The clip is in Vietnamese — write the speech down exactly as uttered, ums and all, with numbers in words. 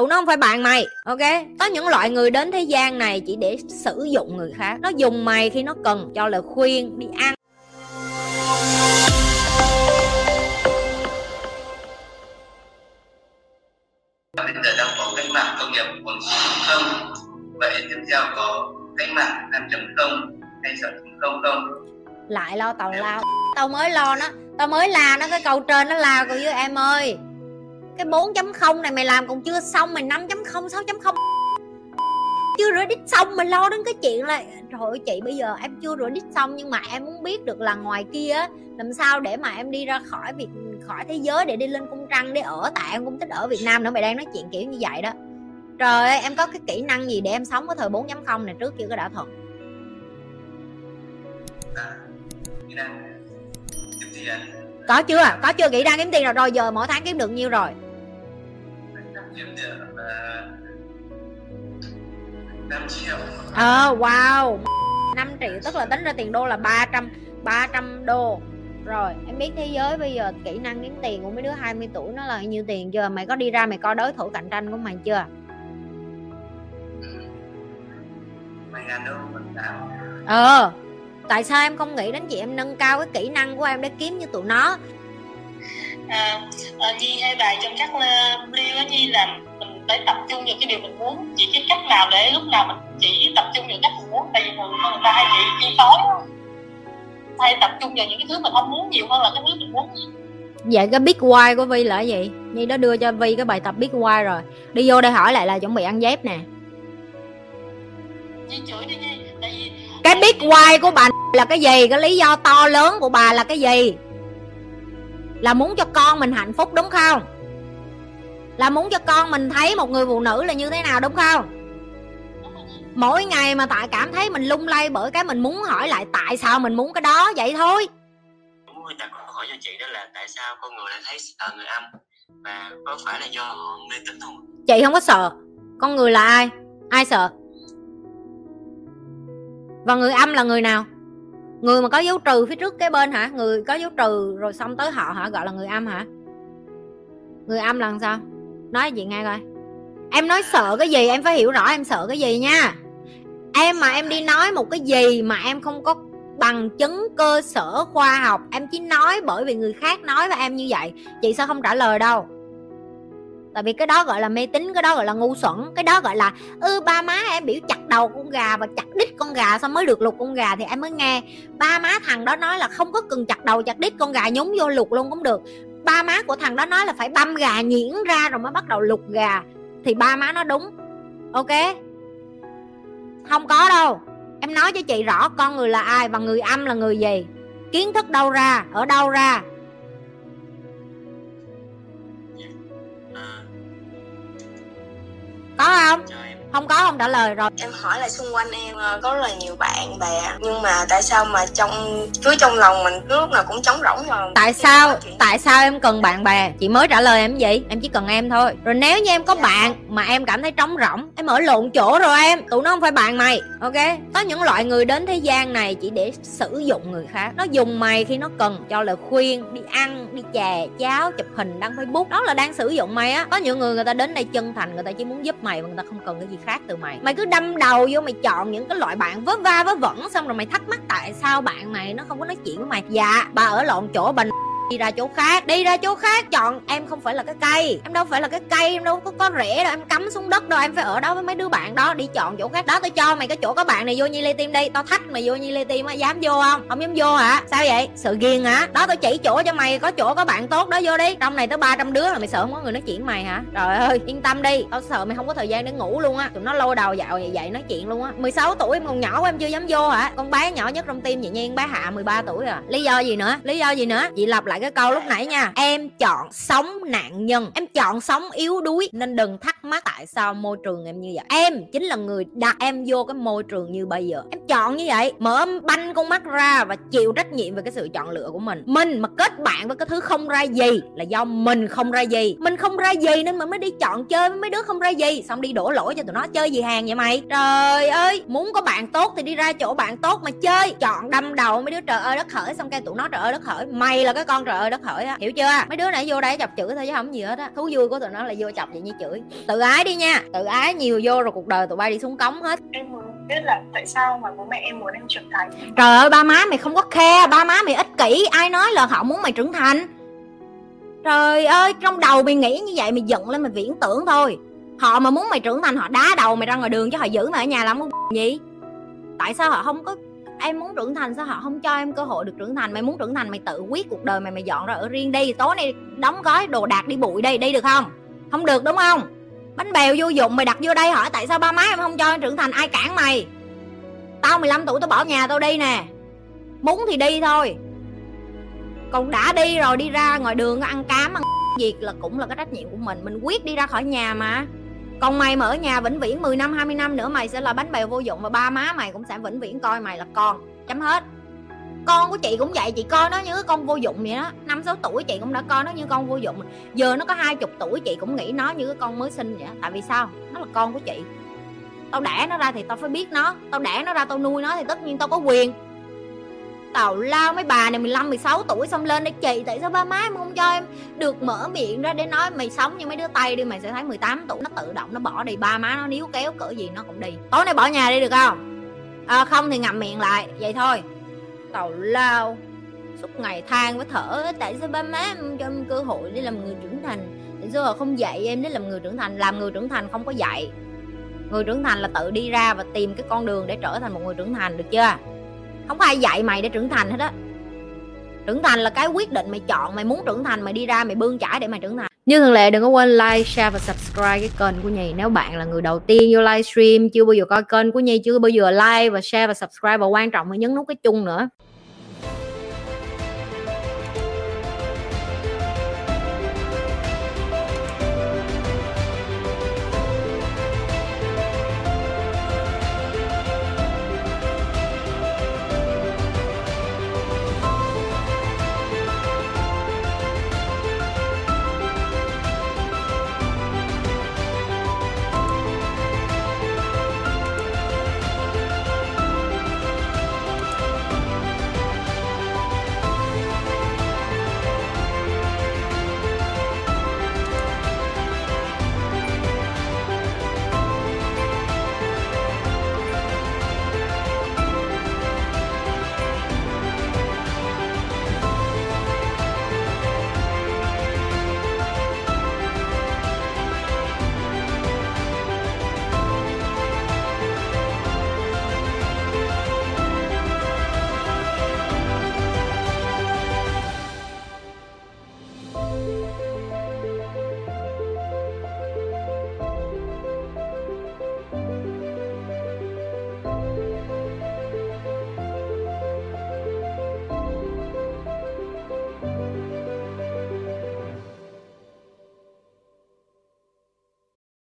tụi nó không phải bạn mày. Ok, có những loại người đến thế gian này chỉ để sử dụng người khác. Nó dùng mày khi nó cần, cho lời khuyên, đi ăn. Bây giờ đang có cách mạng công nghiệp bốn chấm không. Vậy tiếp theo có cách mạng năm chấm không hay sáu chấm không không? Lại lo tào lao. Tao mới lo nó, tao mới la nó cái câu trên nó la câu dưới em ơi. Cái bốn chấm không này mày làm còn chưa xong, mày năm chấm không, sáu chấm không chưa rửa đít xong mày lo đến cái chuyện là trời ơi chị bây giờ em chưa rửa đít xong, nhưng mà em muốn biết được là ngoài kia làm sao để mà em đi ra khỏi việc khỏi thế giới để đi lên cung trăng để ở, tại em cũng thích ở Việt Nam nữa. Mày đang nói chuyện kiểu như vậy đó. Trời ơi, em có cái kỹ năng gì để em sống ở thời bốn chấm không này trước kia có đã thật. Có chưa? Có chưa kỹ năng kiếm tiền nào rồi? Giờ mỗi tháng kiếm được nhiêu rồi? năm triệu. Ờ, wow, năm triệu tức là tính ra tiền đô là ba trăm đô. Rồi, em biết thế giới bây giờ kỹ năng kiếm tiền của mấy đứa hai mươi tuổi nó là nhiêu tiền chưa? Mày có đi ra mày coi đối thủ cạnh tranh của mày chưa? Ờ, tại sao em không nghĩ đến chị em nâng cao cái kỹ năng của em để kiếm như tụi nó? À, à, Nhi hay bài trong các video á Nhi là mình phải tập trung vào cái điều mình muốn. Chỉ cái cách nào để lúc nào mình chỉ tập trung vào cách mình muốn. Tại vì thường người ta hay chỉ chi phối, hay tập trung vào những cái thứ mình không muốn nhiều hơn là cái thứ mình muốn. Vậy cái big why của Vi là gì? Nhi đã đưa cho Vi cái bài tập big why rồi. Đi vô đây hỏi lại là chuẩn bị ăn dép nè. Nhi chửi đi Nhi. Tại vì cái big why của bà là cái gì? Cái lý do to lớn của bà là cái gì? Là muốn cho con mình hạnh phúc đúng không? Là muốn cho con mình thấy một người phụ nữ là như thế nào đúng không? Mỗi ngày mà tại cảm thấy mình lung lay bởi cái mình muốn, hỏi lại tại sao mình muốn cái đó vậy thôi. Người ta có hỏi cho chị đó là tại sao con người lại thấy sợ người âm, và có phải là do họ mê tín không? Chị không có sợ. Con người là ai? Ai sợ? Và người âm là người nào? Người mà có dấu trừ phía trước cái bên hả? Người có dấu trừ rồi xong tới họ hả? Gọi là người âm hả? Người âm là sao? Nói chị nghe coi. Em nói sợ cái gì? Em phải hiểu rõ em sợ cái gì nha. Em mà em đi nói một cái gì mà em không có bằng chứng cơ sở khoa học, em chỉ nói bởi vì người khác nói với em như vậy, chị sao không trả lời đâu. Tại vì cái đó gọi là mê tín, cái đó gọi là ngu xuẩn, cái đó gọi là ư ba má em biểu chặt đầu con gà và chặt đít con gà xong mới được lục con gà thì em mới nghe. Ba má thằng đó nói là không có cần chặt đầu chặt đít con gà, nhúng vô lục luôn cũng được. Ba má của thằng đó nói là phải băm gà nhuyễn ra rồi mới bắt đầu lục gà thì ba má nó đúng. Ok, không có đâu. Em nói cho chị rõ con người là ai và người âm là người gì, kiến thức đâu ra, ở đâu ra. Có không? Không có không trả lời rồi. Em hỏi là xung quanh em có rất là nhiều bạn bè, nhưng mà tại sao mà trong cứ trong lòng mình cứ lúc nào cũng trống rỗng rồi. Tại sao? Tại sao em cần bạn bè? Chị mới trả lời em gì? Em chỉ cần em thôi. Rồi nếu như em có bạn mà em cảm thấy trống rỗng, em ở lộn chỗ rồi em. Tụi nó không phải bạn mày. Ok? Có những loại người đến thế gian này chỉ để sử dụng người khác. Nó dùng mày khi nó cần, cho lời khuyên, đi ăn, đi chè, cháo, chụp hình, đăng Facebook. Đó là đang sử dụng mày á. Có những người người ta đến đây chân thành, người ta chỉ muốn giúp mày mà người ta không cần cái gì khác từ mày. Mày cứ đâm đầu vô, mày chọn những cái loại bạn vớ va vớ vẩn, xong rồi mày thắc mắc tại sao bạn mày nó không có nói chuyện với mày. Dạ bà ở lộn chỗ, bà đi ra chỗ khác, đi ra chỗ khác chọn. Em không phải là cái cây, em đâu phải là cái cây, em đâu có có rễ đâu, em cắm xuống đất đâu, em phải ở đó với mấy đứa bạn đó, đi chọn chỗ khác đó. Tao cho mày cái chỗ có bạn này vô Nhi Le Team đi, tao thách mày vô Nhi Le Team á, dám vô không? Không dám vô hả? Sao vậy? Sợ ghiền hả? Đó tao chỉ chỗ cho mày, có chỗ có bạn tốt đó, vô đi. Trong này tới ba trăm đứa là mày sợ không có người nói chuyện mày hả? Trời ơi, yên tâm đi, tao sợ mày không có thời gian để ngủ luôn á. Tụi nó lôi đầu dạo vậy vậy nói chuyện luôn á. Mười sáu tuổi em còn nhỏ quá em chưa dám vô hả? Con bé nhỏ nhất trong team dĩ nhiên bé Hạ mười ba tuổi à. Lý do gì nữa? Lý do gì nữa? Chị lặp lại cái câu lúc nãy nha. Em chọn sống nạn nhân, em chọn sống yếu đuối, nên đừng thắc mắc tại sao môi trường em như vậy. Em chính là người đặt em vô cái môi trường như bây giờ, em chọn như vậy. Mở banh con mắt ra và chịu trách nhiệm về cái sự chọn lựa của mình. Mình mà kết bạn với cái thứ không ra gì là do mình không ra gì. Mình không ra gì nên mình mới đi chọn chơi với mấy đứa không ra gì, xong đi đổ lỗi cho tụi nó. Chơi gì hàng vậy mày? Trời ơi, muốn có bạn tốt thì đi ra chỗ bạn tốt mà chơi. Chọn đâm đầu mấy đứa trời ơi đất hỡi, xong cái tụi nó trời ơi đất hỡi. Mày là cái con trời ơi đất hỡi á, hiểu chưa? Mấy đứa này vô đây chọc chửi thôi chứ không gì hết á. Thú vui của tụi nó là vô chọc vậy như chửi. Tự ái đi nha, tự ái nhiều vô rồi cuộc đời tụi bay đi xuống cống hết. Em muốn biết là tại sao mà bố mẹ em muốn em trưởng thành. Trời ơi, ba má mày không có khe, ba má mày ích kỷ, ai nói là họ muốn mày trưởng thành. Trời ơi, trong đầu mày nghĩ như vậy mày giận lên mày viễn tưởng thôi. Họ mà muốn mày trưởng thành họ đá đầu mày ra ngoài đường chứ họ giữ mày ở nhà làm cái gì? Tại sao họ không có? Em muốn trưởng thành sao họ không cho em cơ hội được trưởng thành? Mày muốn trưởng thành mày tự quyết cuộc đời mày, mày dọn ra ở riêng đi, tối nay đóng gói đồ đạc đi bụi đi, đi được không? Không được đúng không? Bánh bèo vô dụng mày đặt vô đây, hỏi tại sao ba má em không cho em trưởng thành, ai cản mày? Tao mười lăm tuổi tao bỏ nhà tao đi nè, muốn thì đi thôi. Còn đã đi rồi đi ra ngoài đường ăn cám ăn việc là cũng là cái trách nhiệm của mình, mình quyết đi ra khỏi nhà mà. Còn mày mà ở nhà vĩnh viễn mười năm, hai mươi năm nữa mày sẽ là bánh bèo vô dụng và ba má mày cũng sẽ vĩnh viễn coi mày là con. Chấm hết. Con của chị cũng vậy, chị coi nó như con vô dụng vậy đó. năm sáu tuổi chị cũng đã coi nó như con vô dụng. Giờ nó có hai mươi tuổi chị cũng nghĩ nó như cái con mới sinh vậy đó. Tại vì sao? Nó là con của chị. Tao đẻ nó ra thì tao phải biết nó. Tao đẻ nó ra tao nuôi nó thì tất nhiên tao có quyền. Tào lao mấy bà này mười lăm, mười sáu tuổi xong lên đây chị, tại sao ba má em không cho em được mở miệng ra để nói? Mày sống như mấy đứa Tây đi, mày sẽ thấy mười tám tuổi nó tự động nó bỏ đi, ba má nó níu kéo cỡ gì nó cũng đi. Tối nay bỏ nhà đi được không? À, không thì ngậm miệng lại, vậy thôi. Tào lao, suốt ngày than với thở, tại sao ba má em không cho em cơ hội để làm người trưởng thành? Tại sao không dạy em để làm người trưởng thành? Làm người trưởng thành không có dạy. Người trưởng thành là tự đi ra và tìm cái con đường để trở thành một người trưởng thành, được chưa? Không có ai dạy mày để trưởng thành hết á. Trưởng thành là cái quyết định mày chọn. Mày muốn trưởng thành mày đi ra mày bươn chải để mày trưởng thành. Như thường lệ đừng có quên like, share và subscribe cái kênh của Nhi. Nếu bạn là người đầu tiên vô livestream, chưa bao giờ coi kênh của Nhi, chưa bao giờ like và share và subscribe, và quan trọng là nhấn nút cái chuông nữa.